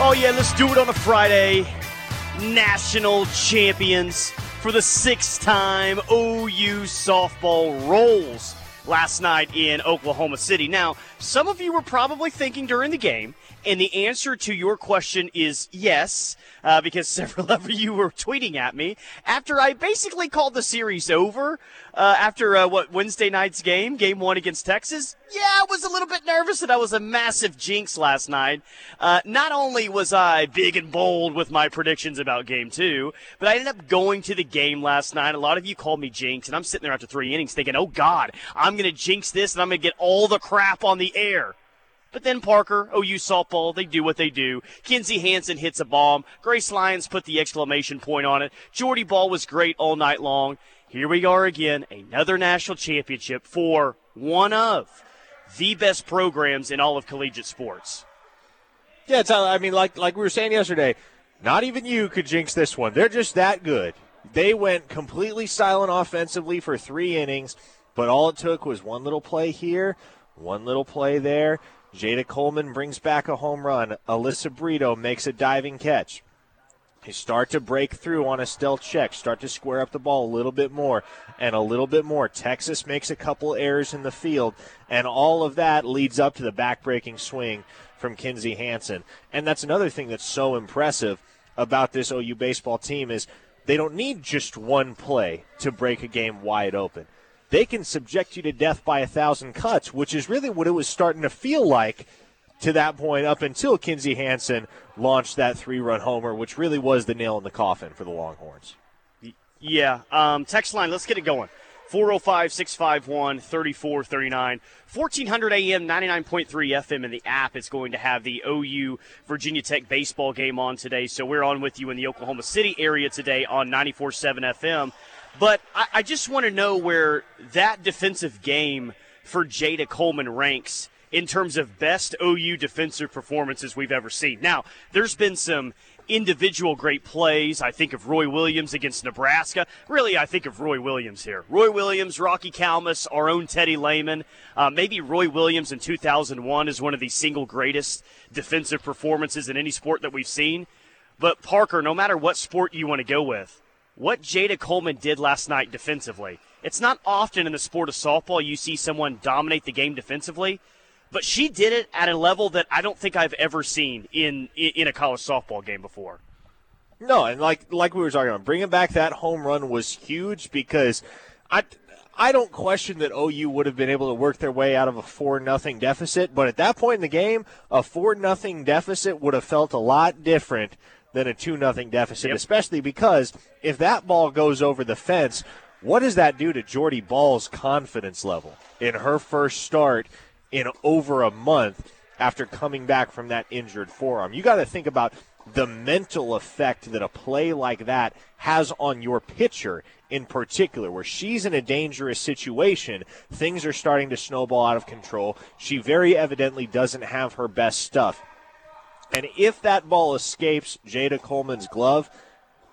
Oh yeah, let's do it on a Friday. National champions for the sixth time. OU softball rolls last night in Oklahoma City. Now, some of you were probably thinking during the game, and the answer to your question is yes, because several of you were tweeting at me after I basically called the series over after Wednesday night's game, Game 1 against Texas. Yeah, I was a little bit nervous that I was a massive jinx last night. Not only was I big and bold with my predictions about Game 2, but I ended up going to the game last night. A lot of you called me jinx, and I'm sitting there after three innings thinking, oh, God, I'm going to jinx this, and I'm going to get all the crap on the air. But then Parker, OU softball, they do what they do. Kinzie Hansen hits a bomb. Grace Lyons put the exclamation point on it. Jordy Bahl was great all night long. Here we are again, another national championship for one of the best programs in all of collegiate sports. Yeah, Tyler, I mean, like we were saying yesterday, not even you could jinx this one. They're just that good. They went completely silent offensively for three innings, but all it took was one little play here, one little play there. Jada Coleman brings back a home run. Alyssa Brito makes a diving catch. They start to break through on a stealth check, start to square up the ball a little bit more and a little bit more. Texas makes a couple errors in the field, and all of that leads up to the back-breaking swing from Kinzie Hansen. And that's another thing that's so impressive about this OU baseball team is they don't need just one play to break a game wide open. They can subject you to death by 1,000 cuts, which is really what it was starting to feel like to that point up until Kinzie Hansen launched that three-run homer, which really was the nail in the coffin for the Longhorns. Yeah. Text line, let's get it going. 405-651-3439. 1400 AM, 99.3 FM in the app. It's going to have the OU Virginia Tech baseball game on today, so we're on with you in the Oklahoma City area today on 94.7 FM. But I just want to know where that defensive game for Jada Coleman ranks in terms of best OU defensive performances we've ever seen. Now, there's been some individual great plays. I think of Roy Williams against Nebraska. Really, I think of Roy Williams here. Roy Williams, Rocky Calmus, our own Teddy Lehman. Maybe Roy Williams in 2001 is one of the single greatest defensive performances in any sport that we've seen. But, Parker, no matter what sport you want to go with, what Jada Coleman did last night defensively, it's not often in the sport of softball you see someone dominate the game defensively, but she did it at a level that I don't think I've ever seen in a college softball game before. No, and like we were talking about, bringing back that home run was huge because I don't question that OU would have been able to work their way out of a 4-0 deficit, but at that point in the game, a 4-0 deficit would have felt a lot different than a 2-0 deficit, yep. Especially because if that ball goes over the fence, what does that do to Jordy Ball's confidence level in her first start in over a month after coming back from that injured forearm? You got to think about the mental effect that a play like that has on your pitcher in particular, where she's in a dangerous situation. Things are starting to snowball out of control. She very evidently doesn't have her best stuff. And if that ball escapes Jada Coleman's glove,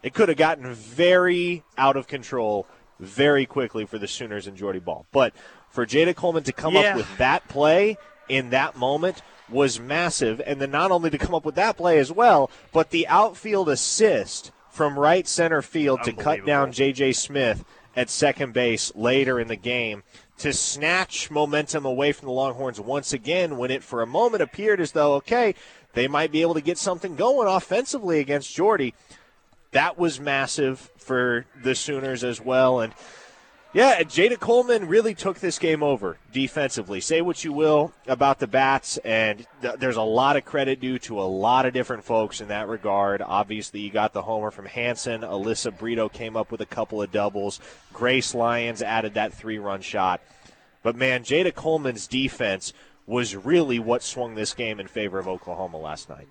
it could have gotten very out of control very quickly for the Sooners and Jordy Bahl. But for Jada Coleman to come up with that play in that moment was massive. And then not only to come up with that play as well, but the outfield assist from right center field to cut down J.J. Smith at second base later in the game to snatch momentum away from the Longhorns once again when it for a moment appeared as though, okay, they might be able to get something going offensively against Jordy. That was massive for the Sooners as well. And, yeah, Jada Coleman really took this game over defensively. Say what you will about the bats, and there's a lot of credit due to a lot of different folks in that regard. Obviously, you got the homer from Hansen. Alyssa Brito came up with a couple of doubles. Grace Lyons added that three-run shot. But, man, Jada Coleman's defense was really what swung this game in favor of Oklahoma last night.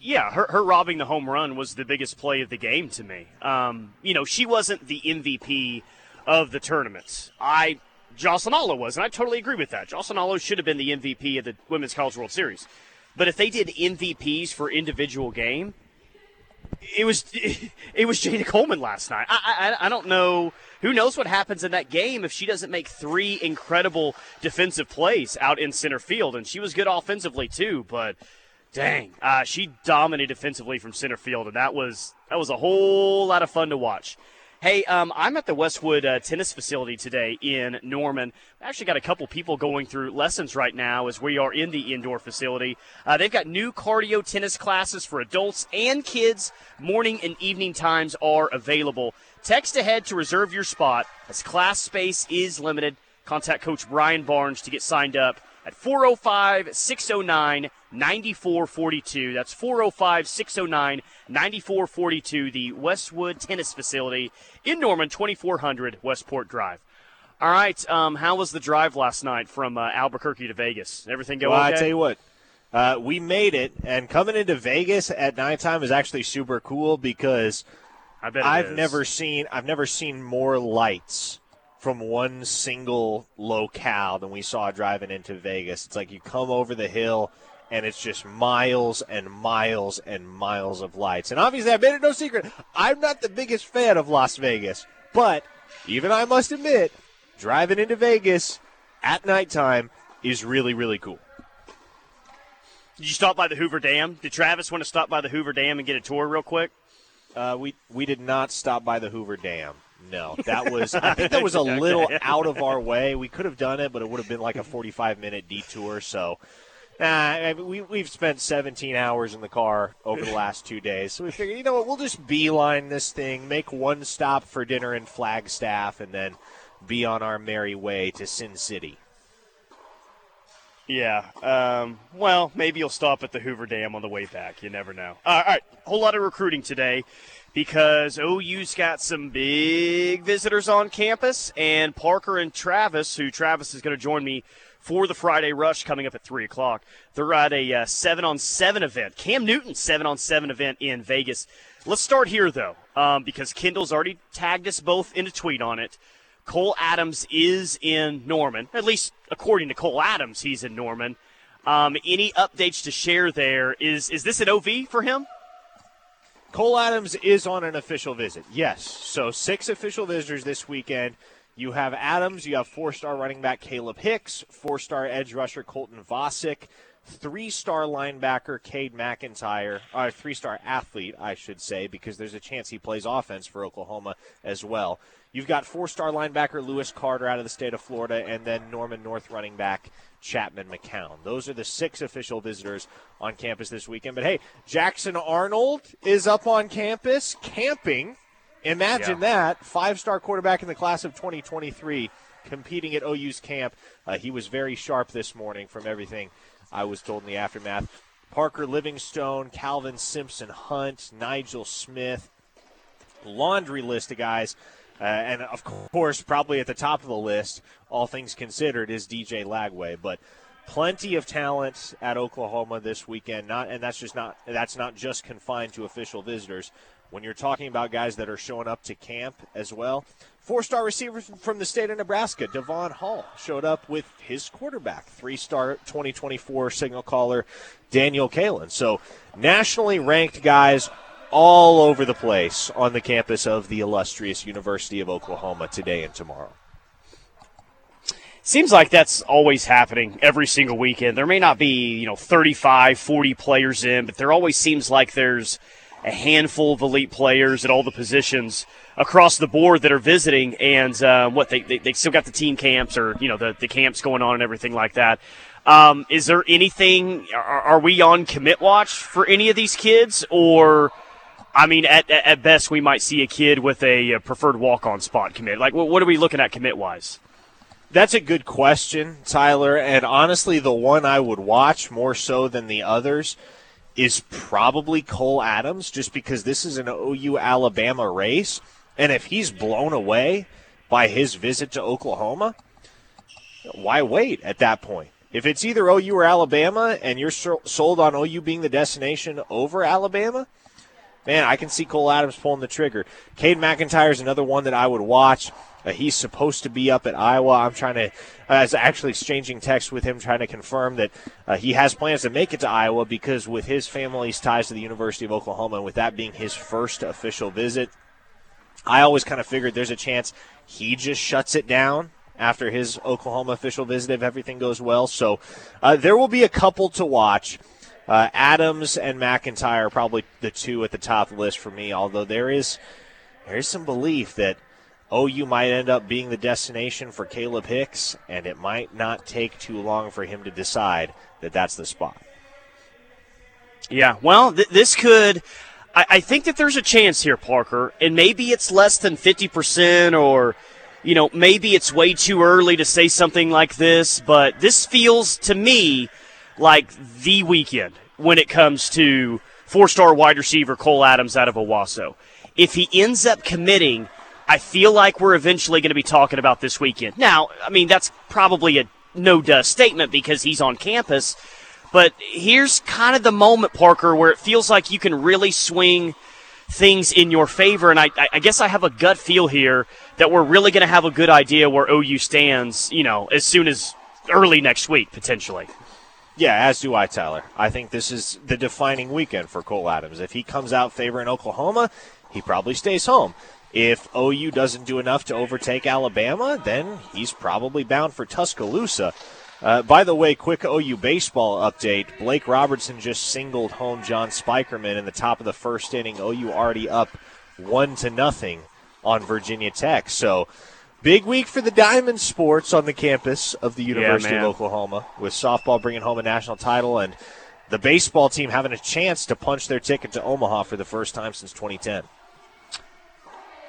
Yeah, her robbing the home run was the biggest play of the game to me. She wasn't the MVP of the tournament. Jocelyn Alo was, and I totally agree with that. Jocelyn Alo should have been the MVP of the Women's College World Series. But if they did MVPs for individual game, it was Jada Coleman last night. I don't know. Who knows what happens in that game if she doesn't make three incredible defensive plays out in center field. And she was good offensively too, but Dang. She dominated defensively from center field, and that was a whole lot of fun to watch. Hey, I'm at the Westwood tennis facility today in Norman. I've actually got a couple people going through lessons right now as we are in the indoor facility. They've got new cardio tennis classes for adults and kids. Morning and evening times are available. Text ahead to reserve your spot as class space is limited. Contact Coach Brian Barnes to get signed up at 405-609-9442. That's 405-609-9442, the Westwood Tennis Facility in Norman, 2400 Westport Drive. All right, how was the drive last night from Albuquerque to Vegas? Everything go okay? Well, I tell you what, we made it, and coming into Vegas at nighttime is actually super cool because I've never seen more lights from one single locale than we saw driving into Vegas. It's like you come over the hill, and it's just miles and miles and miles of lights. And obviously, I made it no secret, I'm not the biggest fan of Las Vegas. But even I must admit, driving into Vegas at nighttime is really, really cool. Did you stop by the Hoover Dam? Did Travis want to stop by the Hoover Dam and get a tour real quick? We did not stop by the Hoover Dam. No, I think that was a little out of our way. We could have done it, but it would have been like a 45-minute detour. So we've spent 17 hours in the car over the last 2 days. So we figured, you know what, we'll just beeline this thing, make one stop for dinner in Flagstaff, and then be on our merry way to Sin City. Yeah, well, maybe you'll stop at the Hoover Dam on the way back. You never know. All right, a whole lot of recruiting today, because OU's got some big visitors on campus, and Parker and Travis, who Travis is going to join me for the Friday Rush coming up at 3 o'clock. They're at a 7-on-7 event, Cam Newton's 7-on-7 event in Vegas. Let's start here, though, because Kendall's already tagged us both in a tweet on it. Cole Adams is in Norman, at least according to Cole Adams, he's in Norman. Any updates to share there? Is this an OV for him? Cole Adams is on an official visit, yes. So 6 official visitors this weekend. You have Adams, you have 4-star running back Caleb Hicks, 4-star edge rusher Colton Vasek, 3-star linebacker Cade McIntyre, or 3-star athlete, I should say, because there's a chance he plays offense for Oklahoma as well. You've got 4-star linebacker Lewis Carter out of the state of Florida, and then Norman North running back Chapman McCown. Those are the 6 official visitors on campus this weekend. But, hey, Jackson Arnold is up on campus camping. Imagine that. 5-star quarterback in the class of 2023 competing at OU's camp. He was very sharp this morning from everything I was told in the aftermath. Parker Livingstone, Calvin Simpson, Hunt, Nigel Smith. Laundry list of guys. And, of course, probably at the top of the list, all things considered, is DJ Lagway. But plenty of talent at Oklahoma this weekend. That's not just confined to official visitors. When you're talking about guys that are showing up to camp as well, 4-star receiver from the state of Nebraska, Devon Hall, showed up with his quarterback, 3-star 2024 signal caller Daniel Kalen. So nationally ranked guys all over the place on the campus of the illustrious University of Oklahoma today and tomorrow. Seems like that's always happening every single weekend. There may not be, 35, 40 players in, but there always seems like there's a handful of elite players at all the positions across the board that are visiting, and they still got the team camps or, the camps going on and everything like that. Is there anything, are we on commit watch for any of these kids, or – I mean, at best, we might see a kid with a preferred walk-on spot commit. Like, what are we looking at commit-wise? That's a good question, Tyler. And honestly, the one I would watch more so than the others is probably Cole Adams, just because this is an OU Alabama race. And if he's blown away by his visit to Oklahoma, why wait at that point? If it's either OU or Alabama and you're sold on OU being the destination over Alabama, man, I can see Cole Adams pulling the trigger. Cade McIntyre is another one that I would watch. He's supposed to be up at Iowa. I was actually exchanging texts with him trying to confirm that he has plans to make it to Iowa, because with his family's ties to the University of Oklahoma and with that being his first official visit, I always kind of figured there's a chance he just shuts it down after his Oklahoma official visit if everything goes well. So there will be a couple to watch. Adams and McIntyre are probably the two at the top of the list for me, although there is some belief that OU might end up being the destination for Caleb Hicks, and it might not take too long for him to decide that that's the spot. Yeah, well, this could – I think that there's a chance here, Parker, and maybe it's less than 50% or, you know, maybe it's way too early to say something like this, but this feels to me like the weekend when it comes to four-star wide receiver Cole Adams out of Owasso. If he ends up committing, I feel like we're eventually going to be talking about this weekend. Now, I mean, that's probably a no-duh statement because he's on campus, but here's kind of the moment, Parker, where it feels like you can really swing things in your favor, and I guess I have a gut feel here that we're really going to have a good idea where OU stands, you know, as soon as early next week, potentially. Yeah, as do I, Tyler. I think this is the defining weekend for Cole Adams. If he comes out favoring Oklahoma, he probably stays home. If OU doesn't do enough to overtake Alabama, then he's probably bound for Tuscaloosa. By the way, quick OU baseball update. Blake Robertson just singled home John Spikerman in the top of the first inning. OU already up 1-0 on Virginia Tech. So big week for the Diamond Sports on the campus of the University of Oklahoma, with softball bringing home a national title and the baseball team having a chance to punch their ticket to Omaha for the first time since 2010.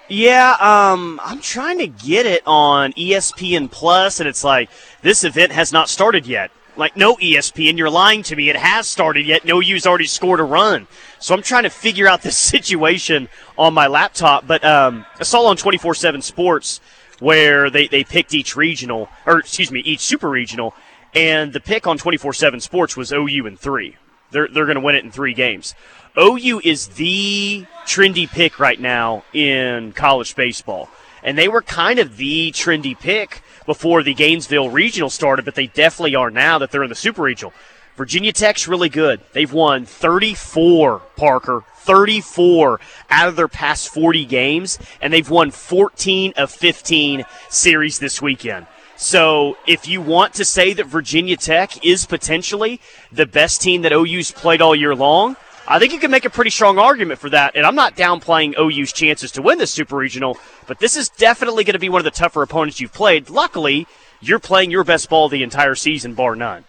Yeah, I'm trying to get it on ESPN Plus, and it's like, this event has not started yet. Like, no, ESPN, you're lying to me. It has started yet. No, you've already scored a run. So I'm trying to figure out this situation on my laptop. But I saw on 24/7 Sports where they picked each regional, or excuse me, each super regional, and the pick on 24/7 Sports was OU in 3. They're going to win it in 3 games. OU is the trendy pick right now in college baseball. And they were kind of the trendy pick before the Gainesville Regional started, but they definitely are now that they're in the Super Regional. Virginia Tech's really good. They've won 34, Parker, 34 out of their past 40 games, and they've won 14 of 15 series this weekend. So if you want to say that Virginia Tech is potentially the best team that OU's played all year long, I think you can make a pretty strong argument for that, and I'm not downplaying OU's chances to win this Super Regional, but this is definitely going to be one of the tougher opponents you've played. Luckily, you're playing your best ball the entire season, bar none.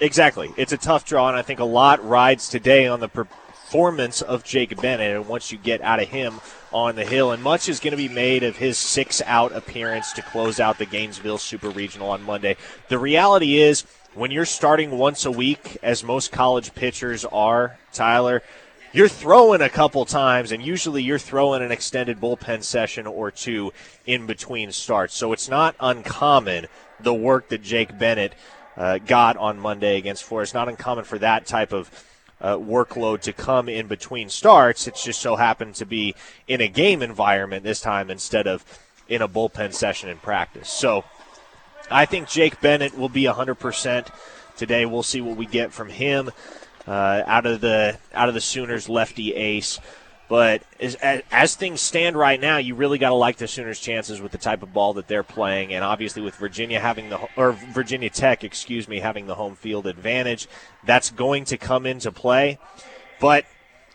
Exactly. It's a tough draw, and I think a lot rides today on the performance of Jake Bennett, and once you get out of him on the hill, and much is going to be made of his 6-out appearance to close out the Gainesville Super Regional on Monday. The reality is, when you're starting once a week, as most college pitchers are, Tyler, you're throwing a couple times, and usually you're throwing an extended bullpen session or two in between starts. So it's not uncommon, the work that Jake Bennett got on Monday against Florida. It's not uncommon for that type of workload to come in between starts. It's just so happened to be in a game environment this time instead of in a bullpen session in practice. So I think Jake Bennett will be 100% today. We'll see what we get from him out of the Sooners lefty ace. But as things stand right now, you really got to like the Sooners' chances with the type of ball that they're playing, and obviously with Virginia Tech, having the home field advantage, that's going to come into play. But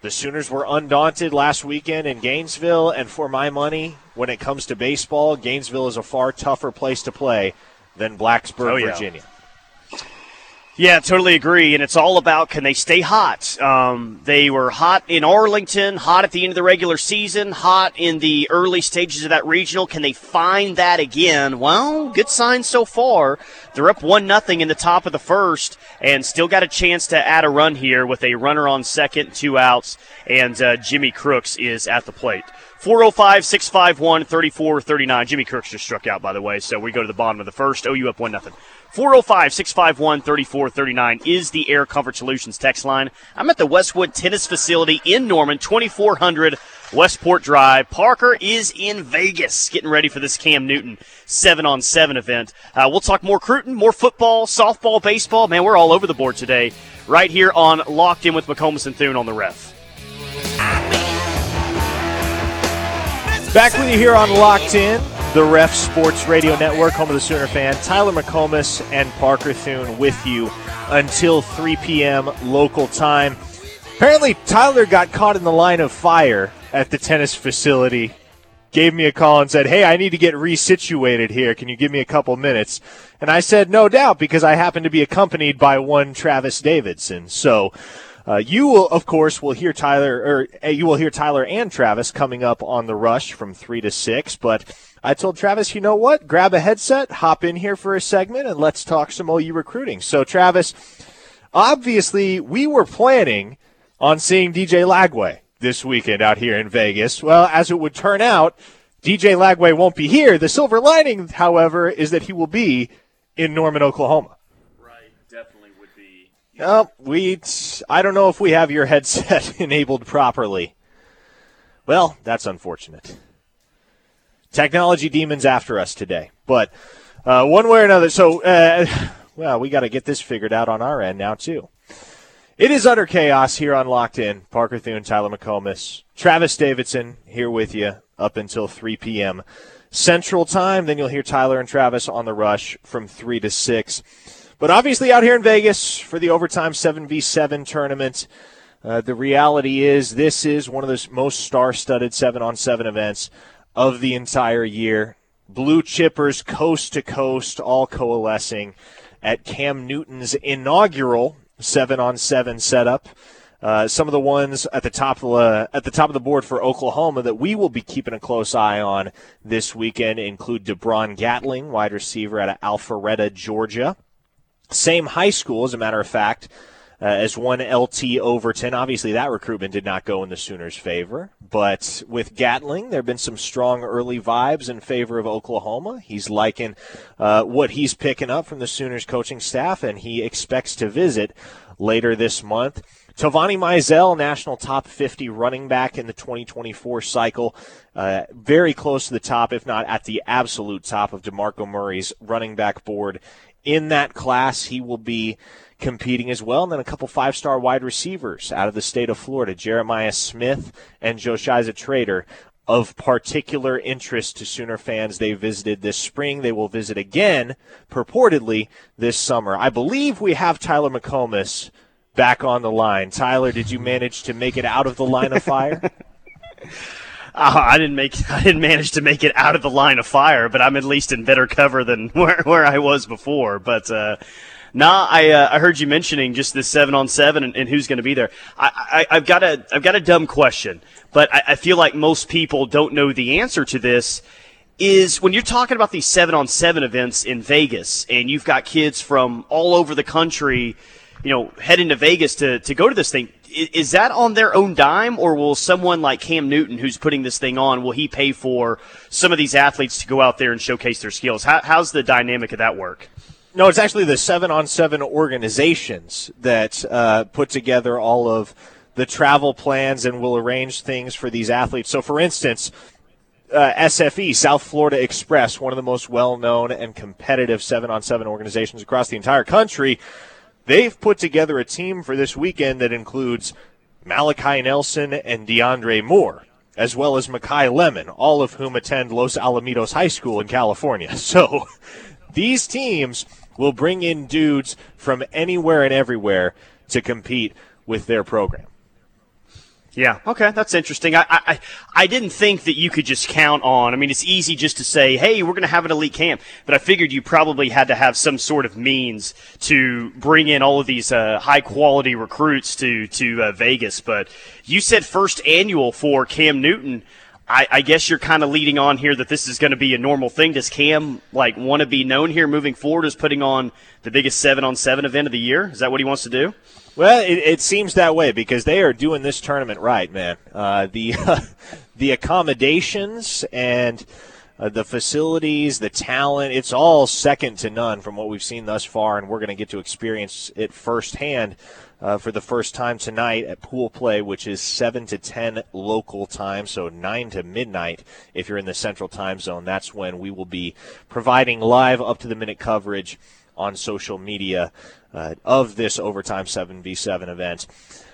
the Sooners were undaunted last weekend in Gainesville, and for my money, when it comes to baseball, Gainesville is a far tougher place to play than Blacksburg, Virginia. Yeah, totally agree, and it's all about, can they stay hot? They were hot in Arlington, hot at the end of the regular season, hot in the early stages of that regional. Can they find that again? Well, good signs so far. They're up 1-0 in the top of the first and still got a chance to add a run here with a runner on second, 2 outs, and Jimmy Crooks is at the plate. 405-651-3439. Jimmy Crooks just struck out, by the way, so we go to the bottom of the first. OU up 1-0. 405-651-3439 is the Air Comfort Solutions text line. I'm at the Westwood Tennis Facility in Norman, 2400 Westport Drive. Parker is in Vegas getting ready for this Cam Newton 7-on-7 event. We'll talk more Cruton, more football, softball, baseball. Man, we're all over the board today right here on Locked In with McComas and Thune on the Ref. Back with you here on Locked In. The Ref Sports Radio Network, home of the Sooner fan. Tyler McComas and Parker Thune with you until 3 p.m. local time. Apparently, Tyler got caught in the line of fire at the tennis facility. Gave me a call and said, hey, I need to get resituated here. Can you give me a couple minutes? And I said, no doubt, because I happen to be accompanied by one Travis Davidson. So you will, of course, hear Tyler and Travis coming up on The Rush from 3 to 6. But I told Travis, you know what? Grab a headset, hop in here for a segment, and let's talk some OU recruiting. So, Travis, obviously we were planning on seeing DJ Lagway this weekend out here in Vegas. Well, as it would turn out, DJ Lagway won't be here. The silver lining, however, is that he will be in Norman, Oklahoma. Right, definitely would be. Well, I don't know if we have your headset enabled properly. Well, that's unfortunate. Technology demons after us today. But one way or another, so, well, we got to get this figured out on our end now, too. It is utter chaos here on Locked In. Parker Thune, Tyler McComas, Travis Davidson here with you up until 3 p.m. Central Time. Then you'll hear Tyler and Travis on The Rush from 3 to 6. But obviously out here in Vegas for the Overtime 7v7 tournament, the reality is this is one of the most star-studded 7-on-7 events of the entire year. Blue chippers coast to coast all coalescing at Cam Newton's inaugural 7-on-7 setup. Some of the ones at the top of the board for Oklahoma that we will be keeping a close eye on this weekend include DeBron Gatling, wide receiver out of Alpharetta, Georgia. Same high school, as a matter of fact, as one LT Overton. Obviously, that recruitment did not go in the Sooners' favor. But with Gatling, there have been some strong early vibes in favor of Oklahoma. He's liking what he's picking up from the Sooners' coaching staff, and he expects to visit later this month. Tovani Mizell, national top 50 running back in the 2024 cycle, very close to the top, if not at the absolute top of DeMarco Murray's running back board. In that class, he will be competing as well. And then a couple five-star wide receivers out of the state of Florida, Jeremiah Smith and Josiah Trader, of particular interest to Sooner fans. They visited this spring. They will visit again, purportedly, this summer. I believe we have Tyler McComas back on the line. Tyler, did you manage to make it out of the line of fire? I didn't manage to make it out of the line of fire, but I'm at least in better cover than where I was before. But I heard you mentioning just this 7-on-7 and who's going to be there. I've got a dumb question, but I feel like most people don't know the answer to this. Is when you're talking about these 7-on-7 events in Vegas, and you've got kids from all over the country, you know, heading to Vegas to go to this thing. Is that on their own dime, or will someone like Cam Newton, who's putting this thing on, will he pay for some of these athletes to go out there and showcase their skills? How's the dynamic of that work? No, it's actually the 7-on-7 organizations that put together all of the travel plans and will arrange things for these athletes. So, for instance, SFE, South Florida Express, one of the most well-known and competitive 7-on-7 organizations across the entire country, they've put together a team for this weekend that includes Malachi Nelson and DeAndre Moore, as well as Makai Lemon, all of whom attend Los Alamitos High School in California. So these teams will bring in dudes from anywhere and everywhere to compete with their program. Yeah, okay, that's interesting. I didn't think that you could just count on. I mean, it's easy just to say, hey, we're going to have an elite camp, but I figured you probably had to have some sort of means to bring in all of these high-quality recruits to Vegas. But you said first annual for Cam Newton. I guess you're kind of leading on here that this is going to be a normal thing. Does Cam want to be known here moving forward as putting on the biggest 7-on-7 event of the year? Is that what he wants to do? Well, it seems that way because they are doing this tournament right, man. The accommodations and the facilities, the talent, it's all second to none from what we've seen thus far, and we're going to get to experience it firsthand for the first time tonight at Pool Play, which is 7 to 10 local time, so 9 to midnight if you're in the Central Time Zone. That's when we will be providing live up-to-the-minute coverage on social media of this Overtime 7v7 event.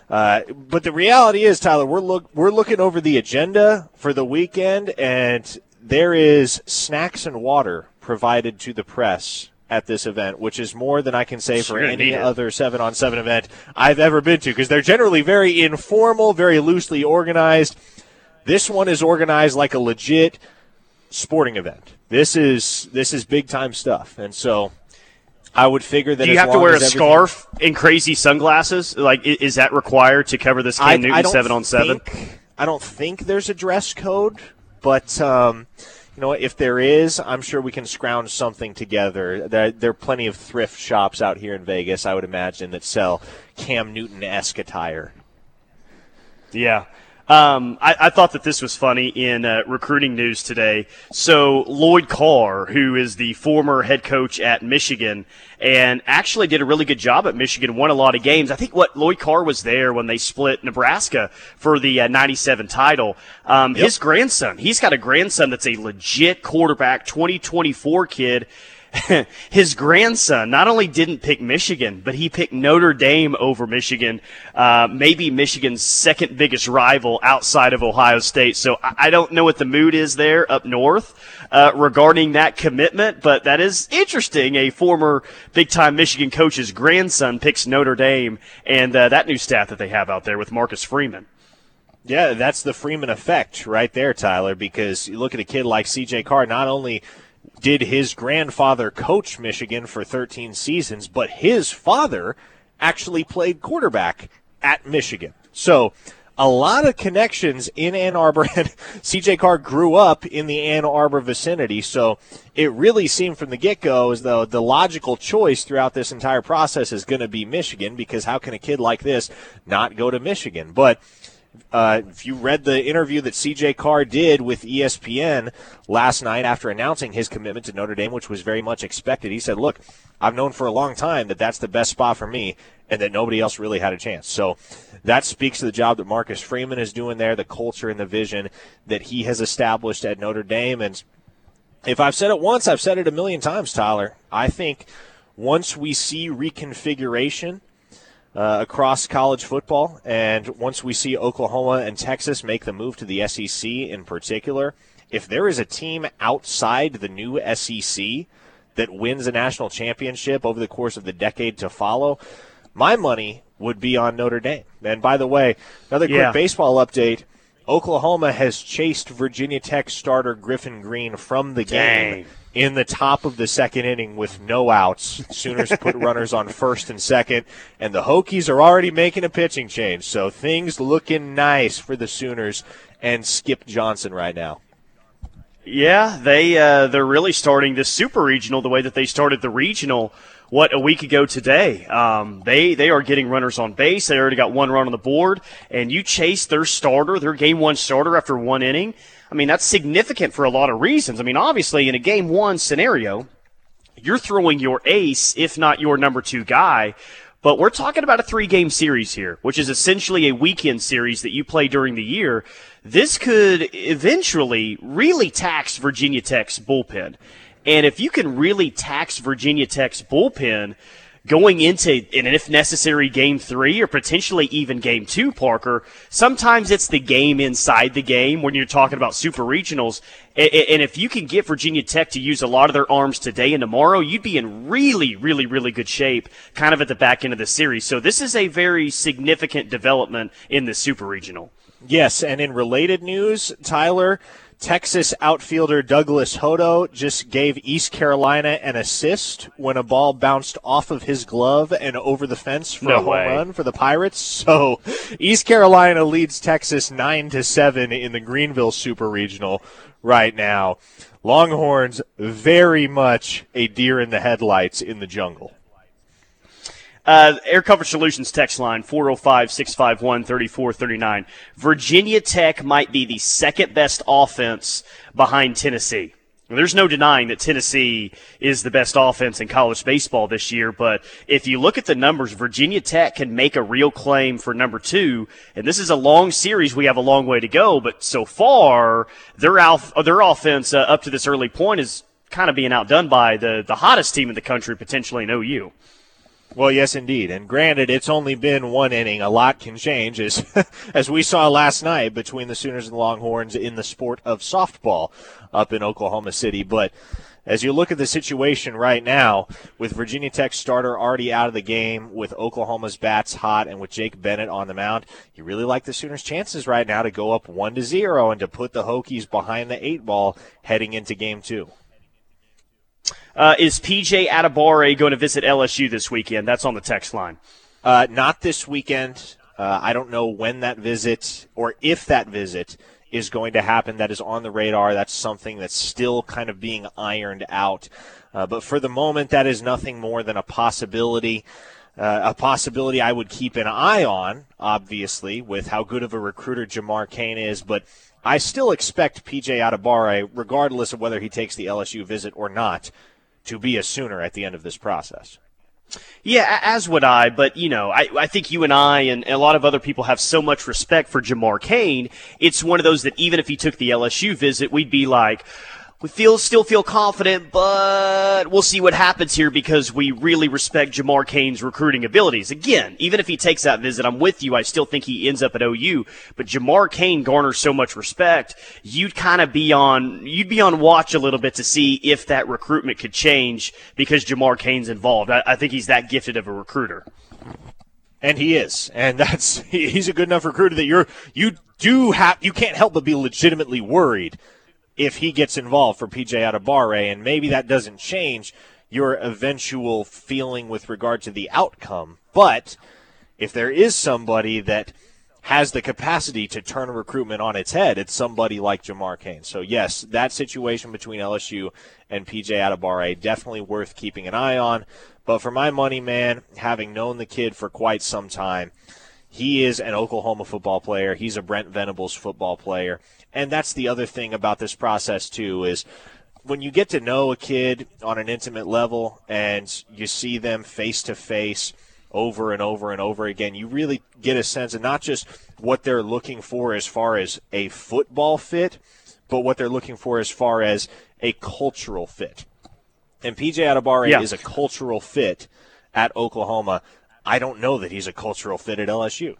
But the reality is, Tyler, we're looking over the agenda for the weekend, and there is snacks and water provided to the press at this event, which is more than I can say for any other 7-on-7 event I've ever been to, because they're generally very informal, very loosely organized. This one is organized like a legit sporting event. This is big-time stuff, and so I would figure that. Do you have to wear a scarf and crazy sunglasses? Like, is that required to cover this Cam Newton 7-on-7? I don't think there's a dress code, but you know, if there is, I'm sure we can scrounge something together. There are plenty of thrift shops out here in Vegas, I would imagine, that sell Cam Newton-esque attire. Yeah. I thought that this was funny in recruiting news today. So Lloyd Carr, who is the former head coach at Michigan, and actually did a really good job at Michigan, won a lot of games. I think Lloyd Carr was there when they split Nebraska for the 97 title. Yep. His grandson, he's got a grandson that's a legit quarterback, 2024 kid. His grandson not only didn't pick Michigan, but he picked Notre Dame over Michigan, maybe Michigan's second biggest rival outside of Ohio State. So I don't know what the mood is there up north regarding that commitment, but that is interesting. A former big-time Michigan coach's grandson picks Notre Dame, and that new staff that they have out there with Marcus Freeman. Yeah, that's the Freeman effect right there, Tyler, because you look at a kid like C.J. Carr, not only – did his grandfather coach Michigan for 13 seasons, but his father actually played quarterback at Michigan. So a lot of connections in Ann Arbor. And C.J. Carr grew up in the Ann Arbor vicinity, so it really seemed from the get-go as though the logical choice throughout this entire process is going to be Michigan, because how can a kid like this not go to Michigan? But if you read the interview that C.J. Carr did with ESPN last night after announcing his commitment to Notre Dame, which was very much expected, he said, look, I've known for a long time that that's the best spot for me and that nobody else really had a chance. So that speaks to the job that Marcus Freeman is doing there, the culture and the vision that he has established at Notre Dame. And if I've said it once, I've said it a million times, Tyler. I think once we see reconfiguration across college football, and once we see Oklahoma and Texas make the move to the SEC in particular, if there is a team outside the new SEC that wins a national championship over the course of the decade to follow, my money would be on Notre Dame. And by the way, another quick baseball update, Oklahoma has chased Virginia Tech starter Griffin Green from the game in the top of the second inning with no outs. Sooners put runners on first and second, and the Hokies are already making a pitching change. So things looking nice for the Sooners and Skip Johnson right now. Yeah, they're really starting this super regional the way that they started the regional a week ago today. They are getting runners on base. They already got one run on the board, and you chase their starter, their game one starter, after one inning. I mean, that's significant for a lot of reasons. I mean, obviously, in a game one scenario, you're throwing your ace, if not your number two guy. But we're talking about a three-game series here, which is essentially a weekend series that you play during the year. This could eventually really tax Virginia Tech's bullpen. And if you can really tax Virginia Tech's bullpen going into an, if necessary, game three or potentially even game two, Parker, sometimes it's the game inside the game when you're talking about super regionals. And if you can get Virginia Tech to use a lot of their arms today and tomorrow, you'd be in really, really, really good shape kind of at the back end of the series. So this is a very significant development in the super regional. Yes, and in related news, Tyler, Texas outfielder Douglas Hodo just gave East Carolina an assist when a ball bounced off of his glove and over the fence for a home run for the Pirates. So East Carolina leads Texas 9-7 in the Greenville Super Regional right now. Longhorns very much a deer in the headlights in the jungle. Air Coverage Solutions text line, 405-651-3439. Virginia Tech might be the second-best offense behind Tennessee. There's no denying that Tennessee is the best offense in college baseball this year, but if you look at the numbers, Virginia Tech can make a real claim for number two, and this is a long series. We have a long way to go, but so far, their offense up to this early point is kind of being outdone by the hottest team in the country, potentially in OU. Well, yes, indeed. And granted, it's only been one inning. A lot can change, as we saw last night between the Sooners and the Longhorns in the sport of softball up in Oklahoma City. But as you look at the situation right now, with Virginia Tech's starter already out of the game, with Oklahoma's bats hot, and with Jake Bennett on the mound, you really like the Sooners' chances right now to go up 1-0 and to put the Hokies behind the 8-ball heading into Game 2. Is P.J. Adebara going to visit LSU this weekend? That's on the text line. Not this weekend. I don't know when that visit or if that visit is going to happen. That is on the radar. That's something that's still kind of being ironed out. But for the moment, that is nothing more than a possibility. A possibility I would keep an eye on, obviously, with how good of a recruiter Jamar Cain is. But I still expect P.J. Adebara, regardless of whether he takes the LSU visit or not, to be a Sooner at the end of this process. Yeah, as would I, but, you know, I think you and I and a lot of other people have so much respect for Jamar Cain. It's one of those that even if he took the LSU visit, we'd be like, we still feel confident, but we'll see what happens here because we really respect Jamar Cain's recruiting abilities. Again, even if he takes that visit, I'm with you. I still think he ends up at OU, but Jamar Cain garners so much respect. You'd kind of be on, watch a little bit to see if that recruitment could change because Jamar Cain's involved. I think he's that gifted of a recruiter. And he is, and he's a good enough recruiter that you can't help but be legitimately worried if he gets involved for P.J. Adebara, and maybe that doesn't change your eventual feeling with regard to the outcome. But if there is somebody that has the capacity to turn recruitment on its head, it's somebody like Jamar Cain. So, yes, that situation between LSU and P.J. Adebara definitely worth keeping an eye on. But for my money, man, having known the kid for quite some time, he is an Oklahoma football player. He's a Brent Venables football player. And that's the other thing about this process, too, is when you get to know a kid on an intimate level and you see them face-to-face over and over and over again, you really get a sense of not just what they're looking for as far as a football fit, but what they're looking for as far as a cultural fit. And P.J. Adebara is a cultural fit at Oklahoma. I don't know that he's a cultural fit at LSU.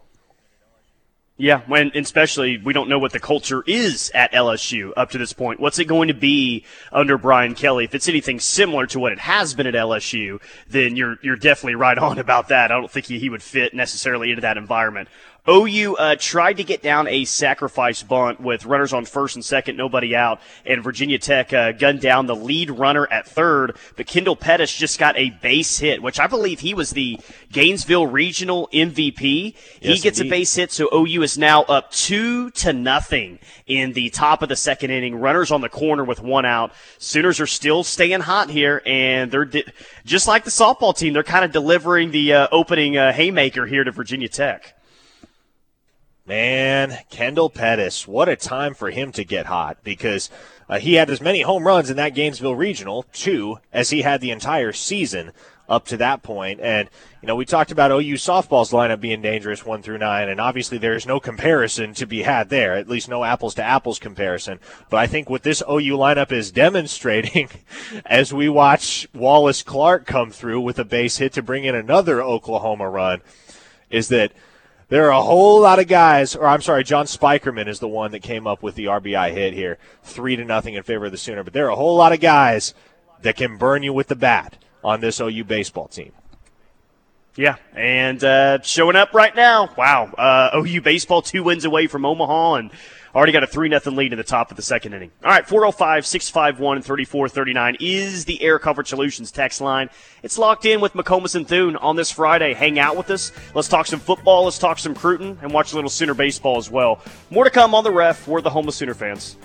Yeah, when especially we don't know what the culture is at LSU up to this point. What's it going to be under Brian Kelly? If it's anything similar to what it has been at LSU, then you're definitely right on about that. I don't think he would fit necessarily into that environment. OU tried to get down a sacrifice bunt with runners on first and second, nobody out, and Virginia Tech gunned down the lead runner at third, but Kendall Pettis just got a base hit, which I believe he was the Gainesville Regional MVP. Yes, he gets indeed a base hit, so OU is now up 2-0 in the top of the second inning. Runners on the corner with one out. Sooners are still staying hot here, and they're just like the softball team, they're kind of delivering the opening haymaker here to Virginia Tech. Man, Kendall Pettis, what a time for him to get hot because he had as many home runs in that Gainesville Regional, too, as he had the entire season up to that point. And, you know, we talked about OU softball's lineup being dangerous 1-9, and obviously there is no comparison to be had there, at least no apples-to-apples comparison. But I think what this OU lineup is demonstrating as we watch Wallace Clark come through with a base hit to bring in another Oklahoma run is that there are a whole lot of guys, John Spikerman is the one that came up with the RBI hit here, 3-0 in favor of the Sooner. But there are a whole lot of guys that can burn you with the bat on this OU baseball team. Yeah, and showing up right now, wow, OU baseball 2 wins away from Omaha and already got a 3-0 lead in the top of the second inning. All right, 405-651-3439 is the Air Comfort Solutions text line. It's locked in with McComas and Thune on this Friday. Hang out with us. Let's talk some football. Let's talk some Cruton and watch a little Sooner baseball as well. More to come on the ref. We're the home of Sooner fans.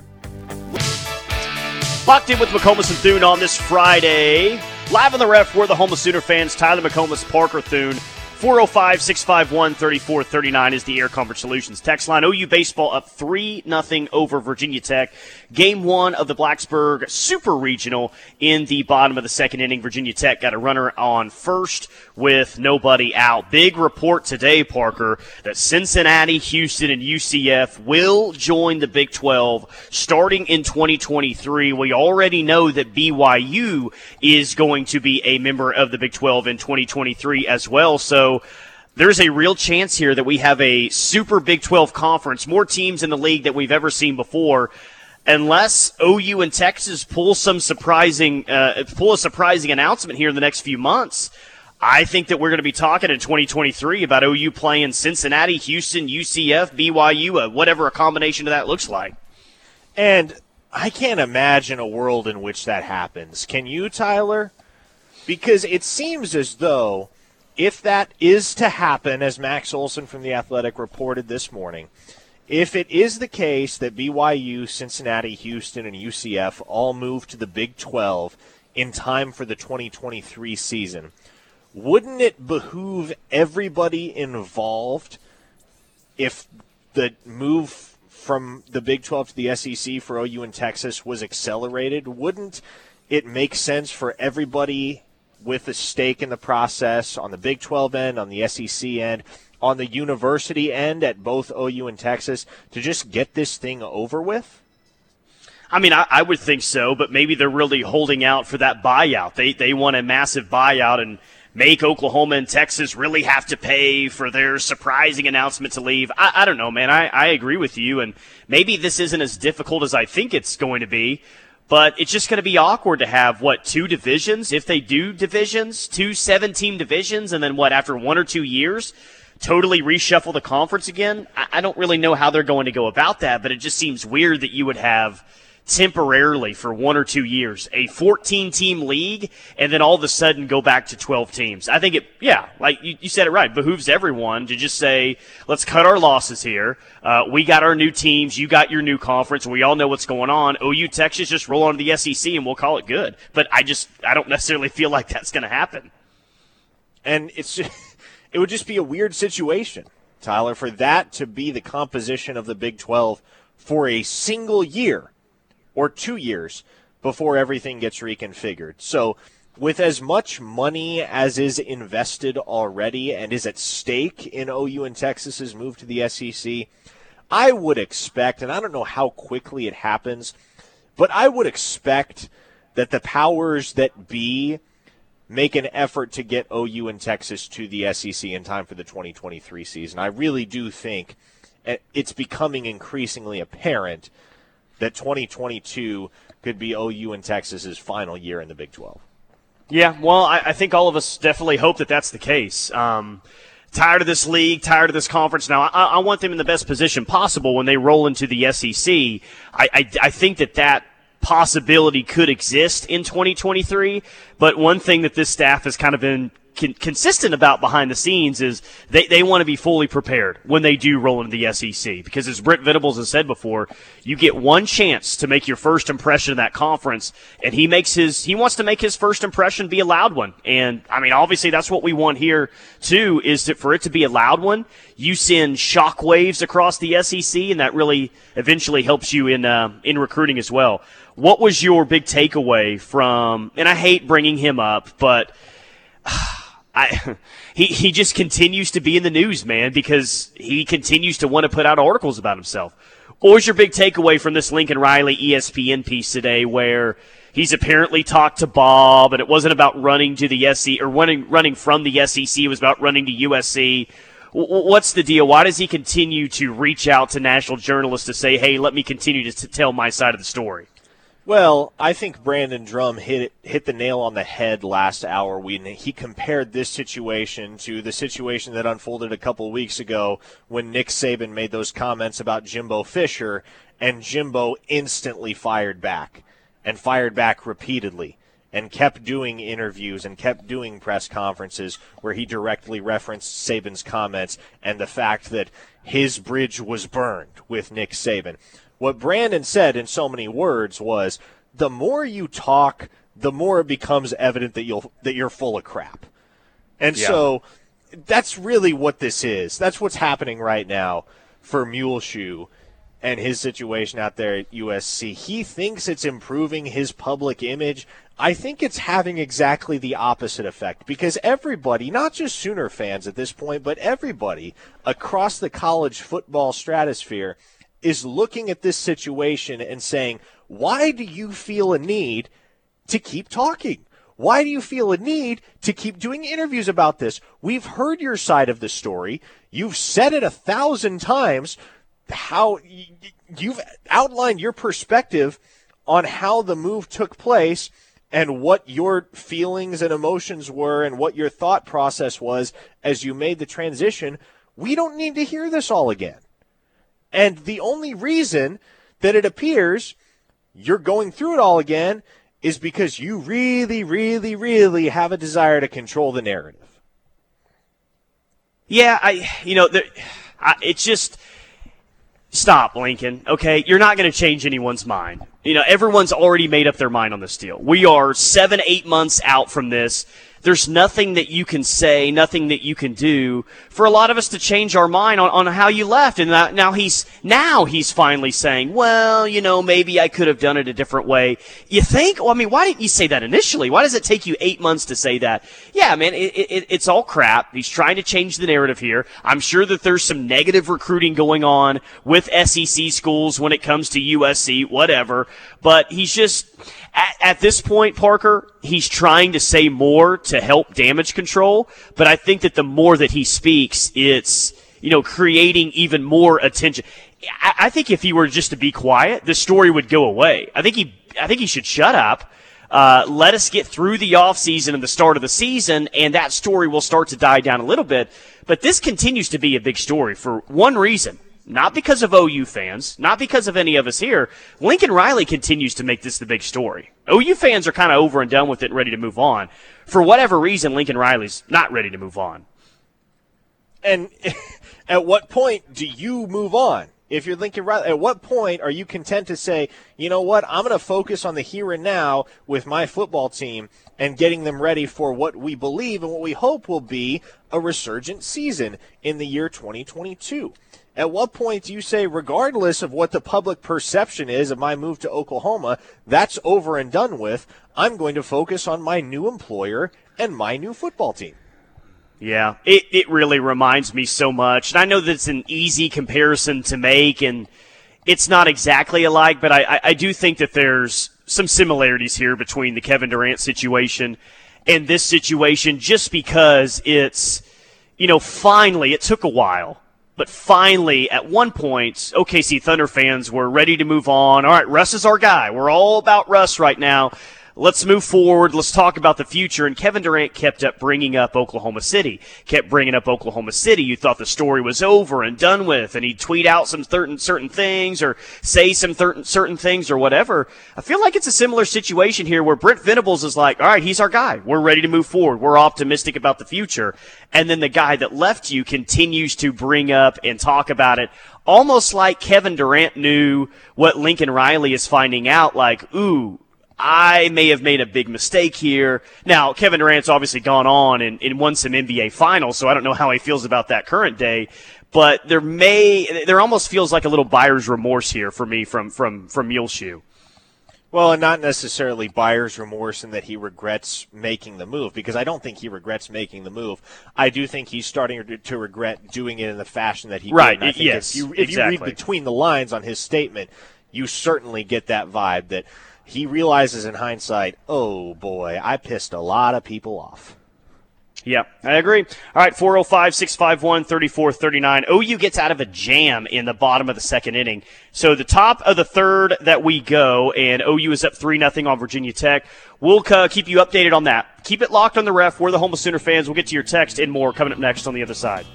Locked in with McComas and Thune on this Friday. Live on the ref. We're the home of Sooner fans. Tyler McComas, Parker Thune. 405-651-3439 is the Air Comfort Solutions text line. OU baseball up 3-0 over Virginia Tech. Game one of the Blacksburg Super Regional in the bottom of the second inning. Virginia Tech got a runner on first with nobody out. Big report today, Parker, that Cincinnati, Houston, and UCF will join the Big 12 starting in 2023. We already know that BYU is going to be a member of the Big 12 in 2023 as well. So there's a real chance here that we have a super Big 12 conference, more teams in the league than we've ever seen before, unless OU and Texas pull some surprising, pull a surprising announcement here in the next few months. I think that we're going to be talking in 2023 about OU playing Cincinnati, Houston, UCF, BYU, whatever a combination of that looks like. And I can't imagine a world in which that happens. Can you, Tyler? Because it seems as though if that is to happen, as Max Olson from The Athletic reported this morning, if it is the case that BYU, Cincinnati, Houston, and UCF all move to the Big 12 in time for the 2023 season, wouldn't it behoove everybody involved if the move from the Big 12 to the SEC for OU and Texas was accelerated? Wouldn't it make sense for everybody with a stake in the process on the Big 12 end, on the SEC end, on the university end at both OU and Texas to just get this thing over with? I mean, I would think so, but maybe they're really holding out for that buyout. They want a massive buyout and make Oklahoma and Texas really have to pay for their surprising announcement to leave. I don't know, man. I agree with you, and maybe this isn't as difficult as I think it's going to be. But it's just going to be awkward to have, what, two divisions? If they do divisions, two 7-team divisions, and then, what, after 1 or 2 years, totally reshuffle the conference again? I don't really know how they're going to go about that, but it just seems weird that you would have temporarily for 1 or 2 years a 14-team league and then all of a sudden go back to 12 teams. I think it, yeah, like you said it right, behooves everyone to just say, let's cut our losses here. We got our new teams. You got your new conference. We all know what's going on. OU Texas, just roll on to the SEC and we'll call it good. But I don't necessarily feel like that's going to happen. And it would just be a weird situation, Tyler, for that to be the composition of the Big 12 for a single year or 2 years before everything gets reconfigured. So with as much money as is invested already and is at stake in OU and Texas's move to the SEC, I would expect, and I don't know how quickly it happens, but I would expect that the powers that be make an effort to get OU and Texas to the SEC in time for the 2023 season. I really do think it's becoming increasingly apparent that 2022 could be OU and Texas's final year in the Big 12. Yeah, well, I think all of us definitely hope that that's the case. Tired of this league, tired of this conference. Now, I want them in the best position possible when they roll into the SEC. I think that possibility could exist in 2023, but one thing that this staff has kind of been consistent about behind the scenes is they want to be fully prepared when they do roll into the SEC, because as Brent Venables has said before, you get one chance to make your first impression in that conference, and he wants to make his first impression be a loud one. And I mean, obviously that's what we want here too, is that for it to be a loud one, you send shockwaves across the SEC, and that really eventually helps you in recruiting as well. What was your big takeaway from, and I hate bringing him up, but he just continues to be in the news, man, because he continues to want to put out articles about himself. What was your big takeaway from this Lincoln Riley ESPN piece today, where he's apparently talked to Bob, and it wasn't about running to the SEC or running from the SEC, it was about running to USC. What's the deal? Why does he continue to reach out to national journalists to say, hey, let me continue to tell my side of the story? Well, I think Brandon Drum hit the nail on the head last hour when he compared this situation to the situation that unfolded a couple of weeks ago when Nick Saban made those comments about Jimbo Fisher, and Jimbo instantly fired back repeatedly and kept doing interviews and kept doing press conferences where he directly referenced Saban's comments and the fact that his bridge was burned with Nick Saban. What Brandon said in so many words was, the more you talk, the more it becomes evident that you're full of crap. And yeah. So that's really what this is. That's what's happening right now for Muleshoe and his situation out there at USC. He thinks it's improving his public image. I think it's having exactly the opposite effect, because everybody, not just Sooner fans at this point, but everybody across the college football stratosphere is looking at this situation and saying, why do you feel a need to keep talking? Why do you feel a need to keep doing interviews about this? We've heard your side of the story. You've said it 1,000 times how you've outlined your perspective on how the move took place and what your feelings and emotions were and what your thought process was as you made the transition. We don't need to hear this all again. And the only reason that it appears you're going through it all again is because you really, really, really have a desire to control the narrative. Yeah, it's just, stop, Lincoln, okay? You're not going to change anyone's mind. Everyone's already made up their mind on this deal. We are 7-8 months out from this. There's nothing that you can say, nothing that you can do for a lot of us to change our mind on how you left. And now he's finally saying, well, maybe I could have done it a different way. You think? Well, I mean, why didn't you say that initially? Why does it take you 8 months to say that? Yeah, man, it's all crap. He's trying to change the narrative here. I'm sure that there's some negative recruiting going on with SEC schools when it comes to USC, whatever. But he's just, at this point, Parker, he's trying to say more to help damage control. But I think that the more that he speaks, it's, creating even more attention. I think if he were just to be quiet, the story would go away. I think he should shut up. Let us get through the offseason and the start of the season, and that story will start to die down a little bit. But this continues to be a big story for one reason. Not because of OU fans, not because of any of us here. Lincoln Riley continues to make this the big story. OU fans are kind of over and done with it and ready to move on. For whatever reason, Lincoln Riley's not ready to move on. And at what point do you move on? If you're Lincoln Riley, at what point are you content to say, you know what, I'm going to focus on the here and now with my football team and getting them ready for what we believe and what we hope will be a resurgent season in the year 2022? At what point do you say, regardless of what the public perception is of my move to Oklahoma, that's over and done with, I'm going to focus on my new employer and my new football team? Yeah, it really reminds me so much. And I know that's an easy comparison to make, and it's not exactly alike, but I do think that there's some similarities here between the Kevin Durant situation and this situation, just because it's, finally, it took a while. But finally, at one point, OKC Thunder fans were ready to move on. All right, Russ is our guy. We're all about Russ right now. Let's move forward. Let's talk about the future. And Kevin Durant kept bringing up Oklahoma City. You thought the story was over and done with, and he'd tweet out some certain things or say some certain things or whatever. I feel like it's a similar situation here where Brent Venables is like, all right, he's our guy. We're ready to move forward. We're optimistic about the future. And then the guy that left you continues to bring up and talk about it, almost like Kevin Durant knew what Lincoln Riley is finding out, like, ooh, I may have made a big mistake here. Now, Kevin Durant's obviously gone on and won some NBA finals, so I don't know how he feels about that current day. But there almost feels like a little buyer's remorse here for me from Muleshoe. Well, and not necessarily buyer's remorse in that he regrets making the move, because I don't think he regrets making the move. I do think he's starting to regret doing it in the fashion that he did. And I think yes, if you read between the lines on his statement, you certainly get that vibe that he realizes in hindsight, oh, boy, I pissed a lot of people off. Yeah, I agree. All right, 405-651-3439. OU gets out of a jam in the bottom of the second inning. So the top of the third that we go, and OU is up 3-0 on Virginia Tech. We'll keep you updated on that. Keep it locked on the ref. We're the Home of Sooner fans. We'll get to your text and more coming up next on the other side.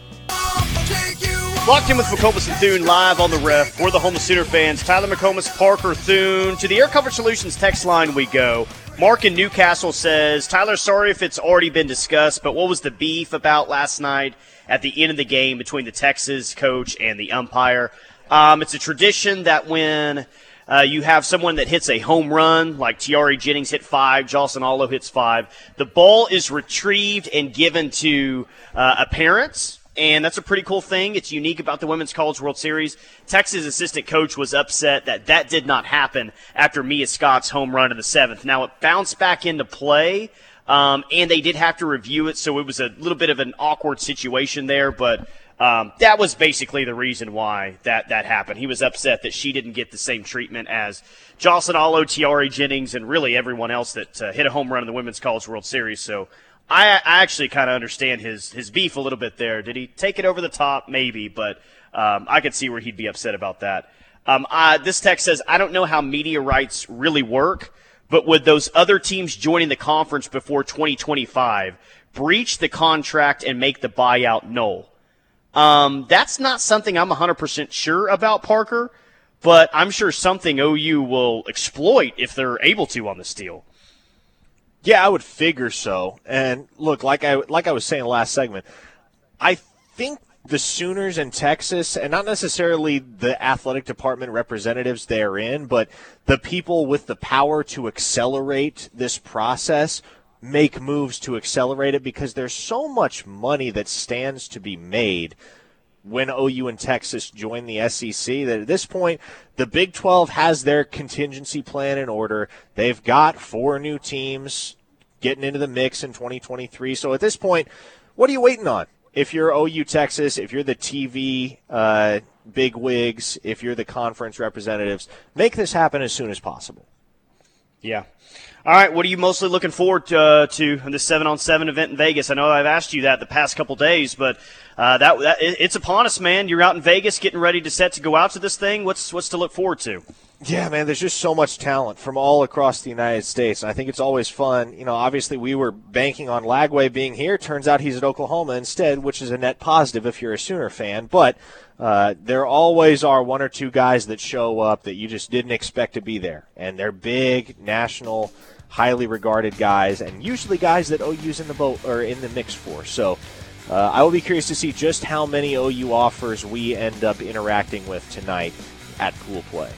Locked in with McComas and Thune live on the ref. We're the Home of Sooner fans. Tyler McComas, Parker Thune. To the Air Comfort Solutions text line we go. Mark in Newcastle says, Tyler, sorry if it's already been discussed, but what was the beef about last night at the end of the game between the Texas coach and the umpire? It's a tradition that when You have someone that hits a home run, like Tiare Jennings hit 5, Jocelyn Alo hits 5. The ball is retrieved and given to a parent, and that's a pretty cool thing. It's unique about the Women's College World Series. Texas assistant coach was upset that that did not happen after Mia Scott's home run in the 7th. Now it bounced back into play, and they did have to review it, so it was a little bit of an awkward situation there, but that was basically the reason why that happened. He was upset that she didn't get the same treatment as Jocelyn Alo, Tiare Jennings, and really everyone else that hit a home run in the Women's College World Series. So I actually kind of understand his beef a little bit there. Did he take it over the top? Maybe, but I could see where he'd be upset about that. This text says, I don't know how media rights really work, but would those other teams joining the conference before 2025 breach the contract and make the buyout null? That's not something I'm 100% sure about, Parker, but I'm sure something OU will exploit if they're able to on this deal. Yeah, I would figure so. And look, like I was saying last segment, I think the Sooners and Texas, and not necessarily the athletic department representatives therein, but the people with the power to accelerate this process make moves to accelerate it, because there's so much money that stands to be made when OU and Texas join the SEC that at this point the Big 12 has their contingency plan in order. They've got 4 new teams getting into the mix in 2023. So at this point, what are you waiting on? If you're OU Texas, if you're the TV big wigs, if you're the conference representatives, make this happen as soon as possible. Yeah. All right, what are you mostly looking forward to in this 7-on-7 event in Vegas? I know I've asked you that the past couple days, but it's upon us, man. You're out in Vegas getting ready to set to go out to this thing. What's to look forward to? Yeah, man, there's just so much talent from all across the United States. And I think it's always fun. You know, obviously we were banking on Lagway being here. Turns out he's at Oklahoma instead, which is a net positive if you're a Sooner fan. But there always are one or two guys that show up that you just didn't expect to be there. And they're big, national, highly regarded guys, and usually guys that OU's in the boat or in the mix for. So I will be curious to see just how many OU offers we end up interacting with tonight at pool play.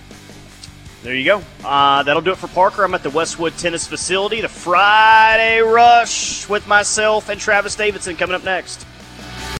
There you go. That'll do it for Parker. I'm at the Westwood Tennis Facility, the Friday Rush with myself and Travis Davidson coming up next.